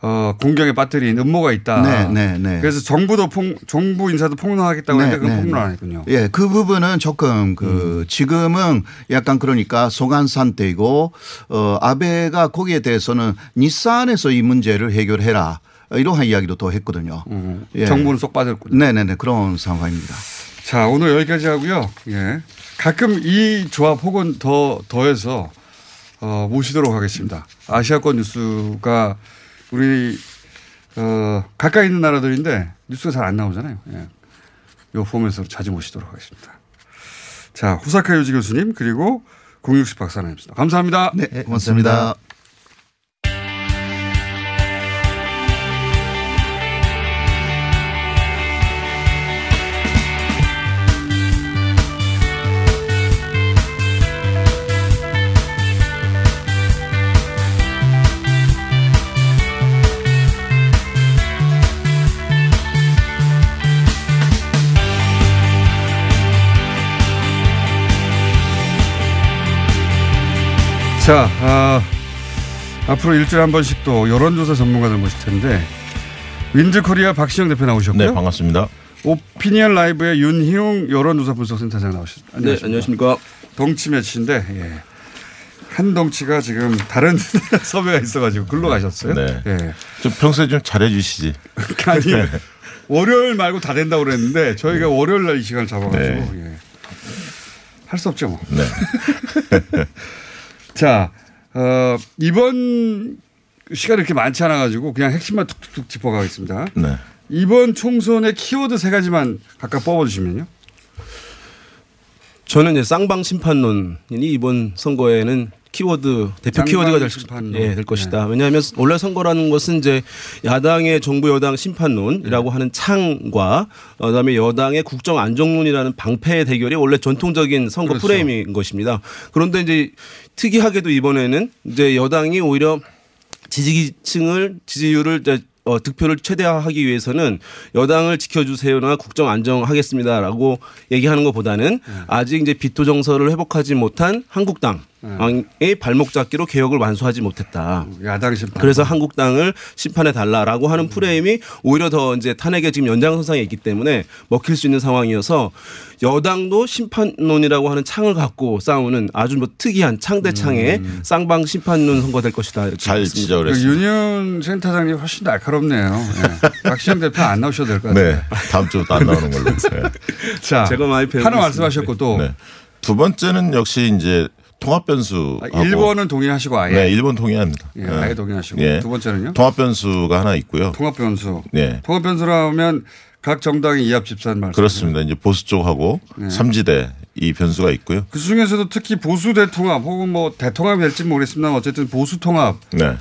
어, 공경에 빠뜨린 음모가 있다. 네, 네, 네. 그래서 정부도 폭, 정부 인사도 폭로하겠다고 했는데 네, 그건 네, 폭로를 안 했군요. 예, 네, 그 부분은 조금 그 음. 지금은 약간 그러니까 소강 상태이고 어, 아베가 거기에 대해서는 닛산에서 이 문제를 해결해라. 이러한 이야기도 또 했거든요. 음, 예. 정부는 쏙 빠졌군요. 네네네 그런 상황입니다. 자 오늘 여기까지 하고요. 예. 가끔 이 조합 혹은 더 더해서 어, 모시도록 하겠습니다. 아시아권 뉴스가 우리 어, 가까이 있는 나라들인데 뉴스가 잘 안 나오잖아요. 예. 이 포맷으로 자주 모시도록 하겠습니다. 자 호사카 유지 교수님 그리고 공유식 박사님입니다. 감사합니다. 네, 네 고맙습니다. 고맙습니다. 자, 어, 앞으로 일주일에 한 번씩 또 여론조사 전문가들 모실 텐데 윈즈코리아 박시영 대표 나오셨고요. 네, 반갑습니다. 오피니언 라이브의 윤희웅 여론조사 분석센터장 나오셨습니다. 안녕하십니까. 네, 안녕하십니까. 동치 매치인데 예. 한 동치가 지금 다른 섭외가 있어가지고 글로 가셨어요. 네. 예. 좀 평소에 좀 잘해주시지. 아니, 월요일 말고 다 된다고 그랬는데 저희가 네. 월요일 날 이 시간을 잡아가지고 네. 예. 할 수 없죠 뭐. 네. 자, 어, 이번 시간이 이렇게 많지 않아가지고 그냥 핵심만 툭툭툭 짚어가겠습니다. 네. 이번 총선의 키워드 세 가지만 각각 뽑아주시면요. 저는 이제 쌍방 심판론이 이번 선거에는 키워드, 대표 키워드가 될, 예, 될 것이다. 네. 왜냐하면 원래 선거라는 것은 이제 야당의 정부 여당 심판론이라고 네. 하는 창과 그다음에 여당의 국정 안정론이라는 방패 대결이 원래 전통적인 선거 그렇죠. 프레임인 것입니다. 그런데 이제 특이하게도 이번에는 이제 여당이 오히려 지지층을 지지율을 이제 어, 득표를 최대화하기 위해서는 여당을 지켜주세요나 국정 안정하겠습니다라고 얘기하는 것보다는 네. 아직 이제 비토 정서를 회복하지 못한 한국당 의 발목 잡기로 개혁을 완수하지 못했다. 야당 심판. 그래서 한국당을 심판해 달라라고 하는 프레임이 오히려 더 이제 탄핵에 지금 연장선상에 있기 때문에 먹힐 수 있는 상황이어서 여당도 심판론이라고 하는 창을 갖고 싸우는 아주 뭐 특이한 창대창의 음. 쌍방 심판론 선거될 것이다. 잘 지적을 했습니다. 윤희웅 센터장님 훨씬 날카롭네요. 네. 박시영 대표 안 나오셔도 될 것 같아요. 네. 다음 주부터 안 나오는 걸로. 네. 자, 제가 많이 배우고 하나 말씀하셨고 또 두 네. 번째는 역시 이제 통합변수. 아, 일본은 동의하시고 아예. 네, 일본 동의합니다. 예, 아예 동의하시고. 예. 두 번째는요? 통합변수가 하나 있고요. 통합변수. 네. 통합변수라면 각 정당의 이합집산 말씀. 그렇습니다. 이제 보수 쪽하고 네. 삼지대 이 변수가 있고요. 그 중에서도 특히 보수 대통합 혹은 뭐 대통합이 될지 모르겠습니다만 어쨌든 보수 통합. 네.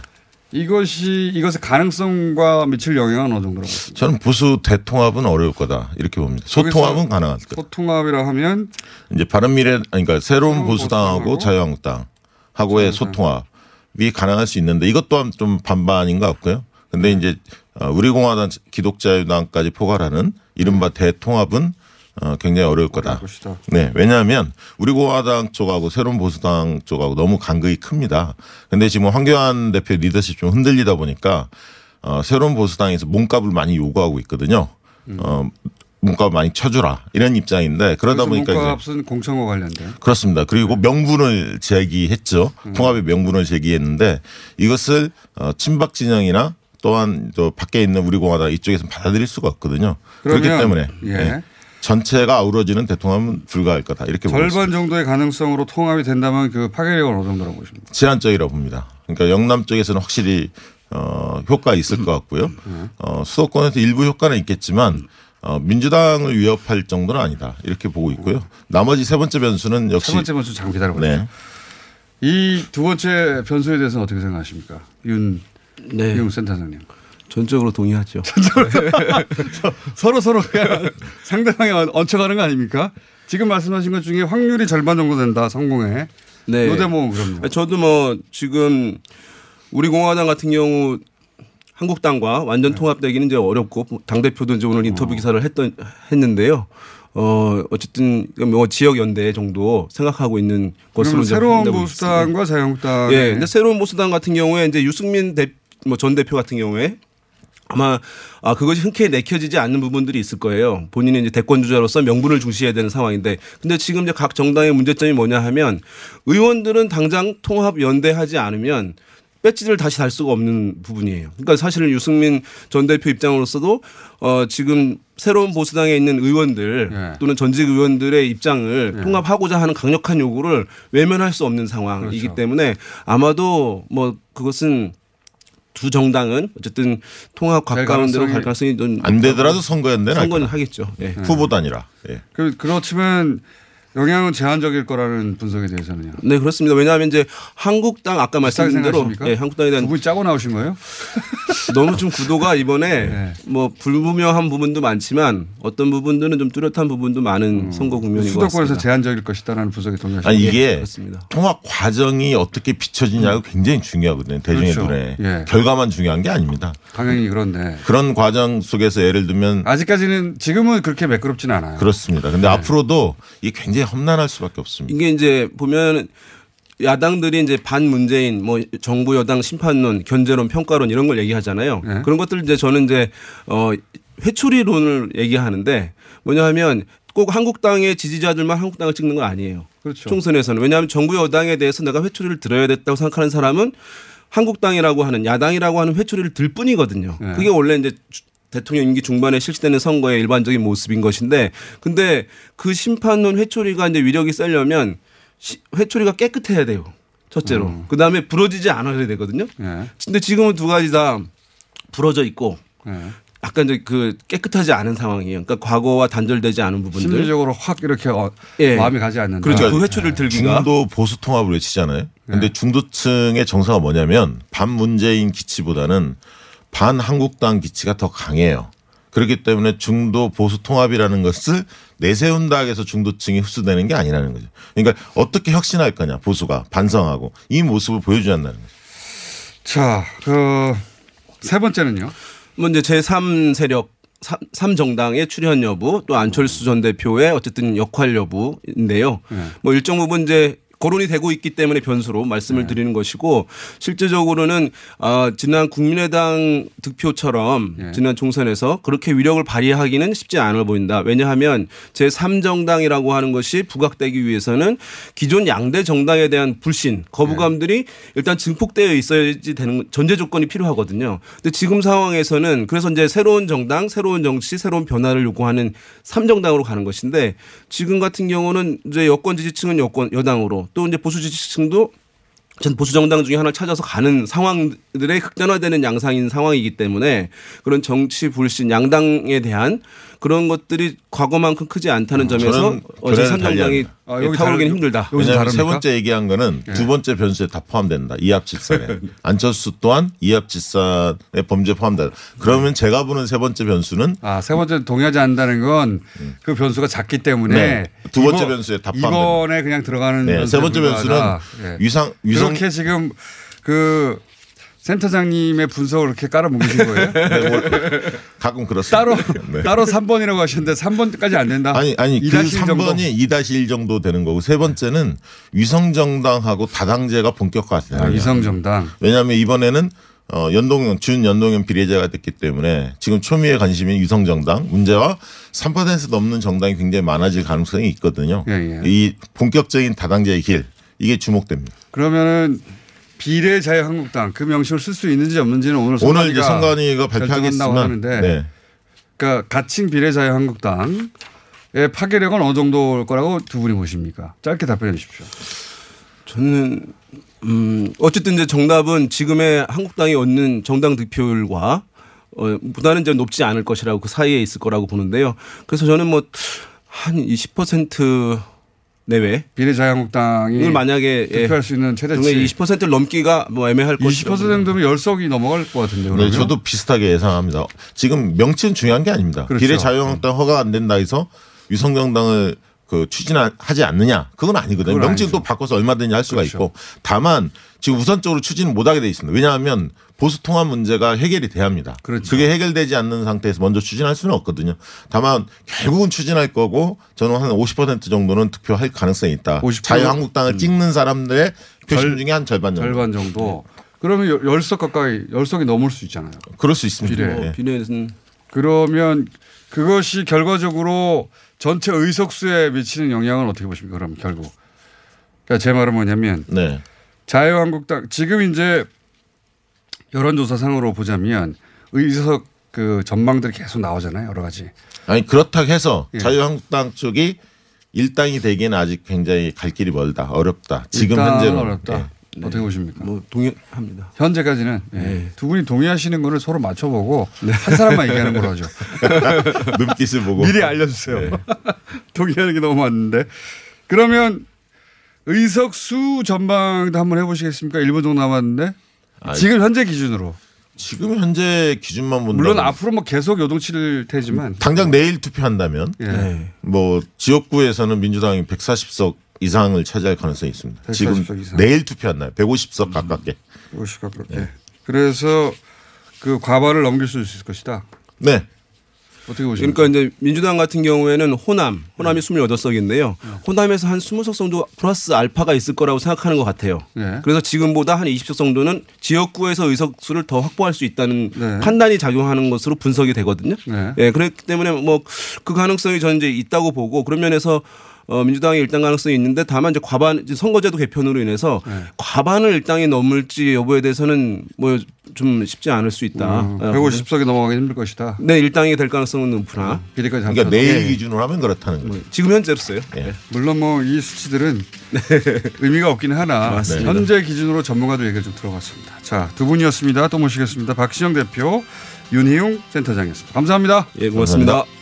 이것이 이것의 가능성과 미칠 영향은 어느 정도라고 보십니까? 저는 보수 대통합은 어려울 거다 이렇게 봅니다. 소통합은 가능할 거다. 소통합이라 하면 이제 바른미래 그러니까 새로운 보수당하고 자유한국당하고의 소통합이 가능할 수 있는데 이것 또한 좀 반반인 것 같고요. 그런데 네. 이제 우리공화당 기독자유당까지 포괄하는 이른바 대통합은 어, 굉장히 어려울 거다. 네, 왜냐하면 우리 공화당 쪽하고 새로운 보수당 쪽하고 너무 간극이 큽니다. 그런데 지금 황교안 대표 리더십 좀 흔들리다 보니까 어, 새로운 보수당에서 몸값을 많이 요구하고 있거든요. 어, 몸값 많이 쳐주라 이런 입장인데 그러다 보니까 몸값은 공천과 관련된. 그렇습니다. 그리고 명분을 제기했죠. 음. 통합의 명분을 제기했는데 이것을 어, 친박 진영이나 또한 또 밖에 있는 우리 공화당 이쪽에서는 받아들일 수가 없거든요. 그러면, 그렇기 때문에. 예. 네. 전체가 아우러지는 대통합은 불가할 거다 이렇게 보고 있습니다. 절반 정도의 가능성으로 통합이 된다면 그 파괴력은 어느 정도라고 보십니까? 제한적이라고 봅니다. 그러니까 영남 쪽에서는 확실히 어, 효과 있을 것 같고요. 어, 수도권에서 일부 효과는 있겠지만 어, 민주당을 위협할 정도는 아니다 이렇게 보고 있고요. 나머지 세 번째 변수는 역시 세 번째 변수 잘 기다려보세요. 네. 이 두 번째 변수에 대해서는 어떻게 생각하십니까, 윤 네. 윤 센터장님? 전적으로 동의하죠. 서로 서로 그냥 상대방에 얹혀가는 거 아닙니까? 지금 말씀하신 것 중에 확률이 절반 정도 된다 성공해. 네. 요 대목은 그럼요. 저도 뭐 지금 우리 공화당 같은 경우 한국당과 완전 통합되기는 이제 어렵고 당 대표도 이제 오늘 인터뷰 기사를 했던 했는데요. 어 어쨌든 뭐 지역 연대 정도 생각하고 있는 것으로 새로운 보수당과 자유한국당. 예. 근데 새로운 보수당 같은 경우에 이제 유승민 대 뭐 전 대표 같은 경우에. 아마 아 그것이 흔쾌히 내켜지지 않는 부분들이 있을 거예요. 본인이 이제 대권 주자로서 명분을 중시해야 되는 상황인데, 근데 지금 이제 각 정당의 문제점이 뭐냐 하면 의원들은 당장 통합 연대하지 않으면 배지를 다시 달 수가 없는 부분이에요. 그러니까 사실은 유승민 전 대표 입장으로서도 어 지금 새로운 보수당에 있는 의원들 네. 또는 전직 의원들의 입장을 네. 통합하고자 하는 강력한 요구를 외면할 수 없는 상황이기 그렇죠. 때문에 아마도 뭐 그것은. 두 정당은 어쨌든 통합 가까운 대로 갈 가능성이 안 되더라도 선거연대는 선거는 하겠죠. 예. 후보단이라. 예. 그렇지만 영향은 제한적일 거라는 분석에 대해서는요. 네 그렇습니다. 왜냐하면 이제 한국당 아까 말씀드린 대로 예, 한국당에 대한 두 분이 짜고 나오신 거예요? 너무 좀 구도가 이번에 네. 뭐 불분명한 부분도 많지만 어떤 부분들은 좀 뚜렷한 부분도 많은 음. 선거 국면인 것 같습니다. 수도권에서 제한적일 것이다라는 분석에 동의하시죠. 아니 이게 네, 통합 과정이 어떻게 비춰지냐가 굉장히 중요하거든요. 대중의 그렇죠. 눈에. 예. 결과만 중요한 게 아닙니다. 당연히 그런데. 그런 과정 속에서 예를 들면. 아직까지는 지금은 그렇게 매끄럽지는 않아요. 그렇습니다. 그런데 네. 앞으로도 이게 굉장히 험난할 수밖에 없습니다. 이게 이제 보면. 야당들이 이제 반문재인 뭐 정부 여당 심판론, 견제론, 평가론 이런 걸 얘기하잖아요. 네. 그런 것들 이제 저는 이제 어 회초리론을 얘기하는데 뭐냐하면 꼭 한국당의 지지자들만 한국당을 찍는 건 아니에요. 그렇죠. 총선에서는 왜냐하면 정부 여당에 대해서 내가 회초리를 들어야 됐다고 생각하는 사람은 한국당이라고 하는 야당이라고 하는 회초리를 들 뿐이거든요. 네. 그게 원래 이제. 대통령 임기 중반에 실시되는 선거의 일반적인 모습인 것인데 근데 그 심판론 회초리가 이제 위력이 세려면 회초리가 깨끗해야 돼요. 첫째로. 음. 그다음에 부러지지 않아야 되거든요. 예. 근데 지금은 두 가지 다 부러져 있고 예. 약간 이제 그 깨끗하지 않은 상황이에요. 그러니까 과거와 단절되지 않은 부분들. 심리적으로 확 이렇게 어, 예. 마음이 가지 않는다. 그렇죠. 그 회초리를 들기가. 중도 보수 통합을 외치잖아요. 그런데 예. 중도층의 정서가 뭐냐면 반문재인 기치보다는 반한국당 기치가 더 강해요. 그렇기 때문에 중도 보수 통합이라는 것을 내세운다 해서 중도층이 흡수되는 게 아니라는 거죠. 그러니까 어떻게 혁신할 거냐 보수가 반성하고 이 모습을 보여줘야 한다는 거죠. 자, 그 세 번째는요. 먼저 제삼 세력. 삼 정당의 출연 여부 또 안철수 전 대표의 어쨌든 역할 여부인데요. 네. 뭐 일정 부분 이제 거론이 되고 있기 때문에 변수로 말씀을 네. 드리는 것이고 실제적으로는 어, 지난 국민의당 득표처럼 네. 지난 총선에서 그렇게 위력을 발휘하기는 쉽지 않아 보인다. 왜냐하면 제삼 정당이라고 하는 것이 부각되기 위해서는 기존 양대 정당에 대한 불신, 거부감들이 네. 일단 증폭되어 있어야지 되는 전제 조건이 필요하거든요. 근데 지금 상황에서는 그래서 이제 새로운 정당, 새로운 정치, 새로운 변화를 요구하는 삼 정당으로 가는 것인데 지금 같은 경우는 이제 여권 지지층은 여권 여당으로 또 이제 보수 지지층도 전 보수 정당 중에 하나를 찾아서 가는 상황들에 극단화되는 양상인 상황이기 때문에 그런 정치 불신 양당에 대한 그런 것들이 과거만큼 크지 않다는 점에서 어제 삼 정당이 아, 타오르기는 힘들다. 왜냐하면 세 번째 얘기한 거는 네. 두 번째 변수에 다 포함된다. 이합집산에. 안철수 또한 이합집산에 범죄 포함된다. 그러면 네. 제가 보는 세 번째 변수는. 아, 세 번째 동의하지 않는다는 건 그 변수가 작기 때문에. 네. 두 번째 이번, 변수에 다 포함된다. 이번에 그냥 들어가는. 네. 세 번째 변수는 네. 위상. 위상. 그렇게 지금 그. 센터장님의 분석을 이렇게 깔아뭉개신 거예요? 네, 뭐 가끔 그렇습니다. 따로, 네. 따로 삼 번이라고 하셨는데 삼 번까지 안 된다? 아니, 아니, 그 삼 번이 이 일 정도 되는 거고 세 번째는 위성정당하고 다당제가 본격화되는 거예요. 아, 위성정당. 왜냐하면 이번에는 어, 연동형, 준연동형 비례제가 됐기 때문에 지금 초미의 관심인 위성정당 문제와 삼 퍼센트 넘는 정당이 굉장히 많아질 가능성이 있거든요. 예, 예. 이 본격적인 다당제의 길, 이게 주목됩니다. 그러면은 비례 자유한국당 그 명칭을 쓸 수 있는지 없는지는 오늘 오늘 이제 선관위가 발표하겠다고 하는데, 네. 그러니까 가칭 비례 자유한국당의 파괴력은 어느 정도일 거라고 두 분이 보십니까? 짧게 답변해 주십시오. 저는 음 어쨌든 이제 정답은 지금의 한국당이 얻는 정당 득표율과 어, 보다는 이제 높지 않을 것이라고 그 사이에 있을 거라고 보는데요. 그래서 저는 뭐 한 이십 퍼센트 내외 비례 자유한국당이 오늘 만약에 득표할 예. 수 있는 최대치 이십 퍼센트를 넘기가 뭐 애매할 것이죠. 이십 퍼센트 정도면 열 석이 넘어갈 것 같은데요. 네, 그러면? 저도 비슷하게 예상합니다. 지금 명칭은 중요한 게 아닙니다. 그렇죠. 비례 자유한국당 허가 안 된다 해서 위성정당을 그 추진하지 않느냐 그건 아니거든요. 명칭 또 바꿔서 얼마든지 할 수가 그렇죠. 있고 다만 지금 우선적으로 추진을 못하게 돼 있습니다. 왜냐하면 보수 통합 문제가 해결이 돼야 합니다. 그렇죠. 그게 해결되지 않는 상태에서 먼저 추진할 수는 없거든요. 다만 결국은 추진할 거고 저는 한 오십 퍼센트 정도는 득표할 가능성이 있다. 자유한국당을 음. 찍는 사람들의 표심 중에 한 절반 정도. 절반 정도. 네. 그러면 열 석 가까이 열 석이 넘을 수 있잖아요. 그럴 수 있습니다. 비례. 네. 비례는. 그러면 그것이 결과적으로 전체 의석수에 미치는 영향을 어떻게 보십니까? 그럼 결국. 그러니까 제 말은 뭐냐면 네. 자유한국당 지금 이제 여론조사상으로 보자면 의석 그 전망들이 계속 나오잖아요. 여러 가지. 아니 그렇다고 해서 예. 자유한국당 쪽이 일당이 되기에는 아직 굉장히 갈 길이 멀다. 어렵다. 지금 현재는. 어렵다. 네. 네. 어떻게 보십니까? 뭐 동의합니다. 현재까지는 네. 네. 두 분이 동의하시는 거를 서로 맞춰보고 네. 한 사람만 얘기하는 걸로 하죠. 눈빛을 보고 미리 알려주세요. 네. 동의하는 게 너무 많은데 그러면 의석수 전망도 한번 해보시겠습니까? 일 분 정도 남았는데 아니, 지금 현재 기준으로. 지금 현재 기준만 본다면 물론 앞으로 뭐 계속 요동칠 테지만 당장 내일 투표한다면 네. 네. 뭐 지역구에서는 민주당이 백사십 석 이상을 차지할 가능성이 있습니다. 지금 이상. 내일 투표한나요? 백오십 석 가깝게. 백오십 가깝게. 네. 그래서 그 과반을 넘길 수 있을 것이다. 네. 어떻게 보십니까? 그러니까 이제 민주당 같은 경우에는 호남, 호남이 네. 이십팔 석인데요. 네. 호남에서 한 이십 석 정도 플러스 알파가 있을 거라고 생각하는 것 같아요. 네. 그래서 지금보다 한 이십 석 정도는 지역구에서 의석수를 더 확보할 수 있다는 네. 판단이 작용하는 것으로 분석이 되거든요. 네. 네. 그렇기 때문에 뭐 그 가능성이 저는 이제 있다고 보고 그런 면에서 어, 민주당이 일당 가능성이 있는데 다만 이제 과반 이제 선거제도 개편으로 인해서 네. 과반을 일당이 넘을지 여부에 대해서는 뭐 좀 쉽지 않을 수 있다. 음, 백오십 석이 넘어가기 힘들 것이다. 네, 일당이 될 가능성은 높으나. 음, 그러니까 내일 네. 기준으로 하면 그렇다는 거죠. 지금 현재로서요. 네. 네. 물론 뭐 이 수치들은 네. 의미가 없기는 하나 맞습니다. 현재 기준으로 전문가들 얘기를 좀 들어봤습니다. 자, 두 분이었습니다. 또 모시겠습니다. 박시영 대표, 윤희웅 센터장이었습니다. 감사합니다. 예, 고맙습니다. 감사합니다.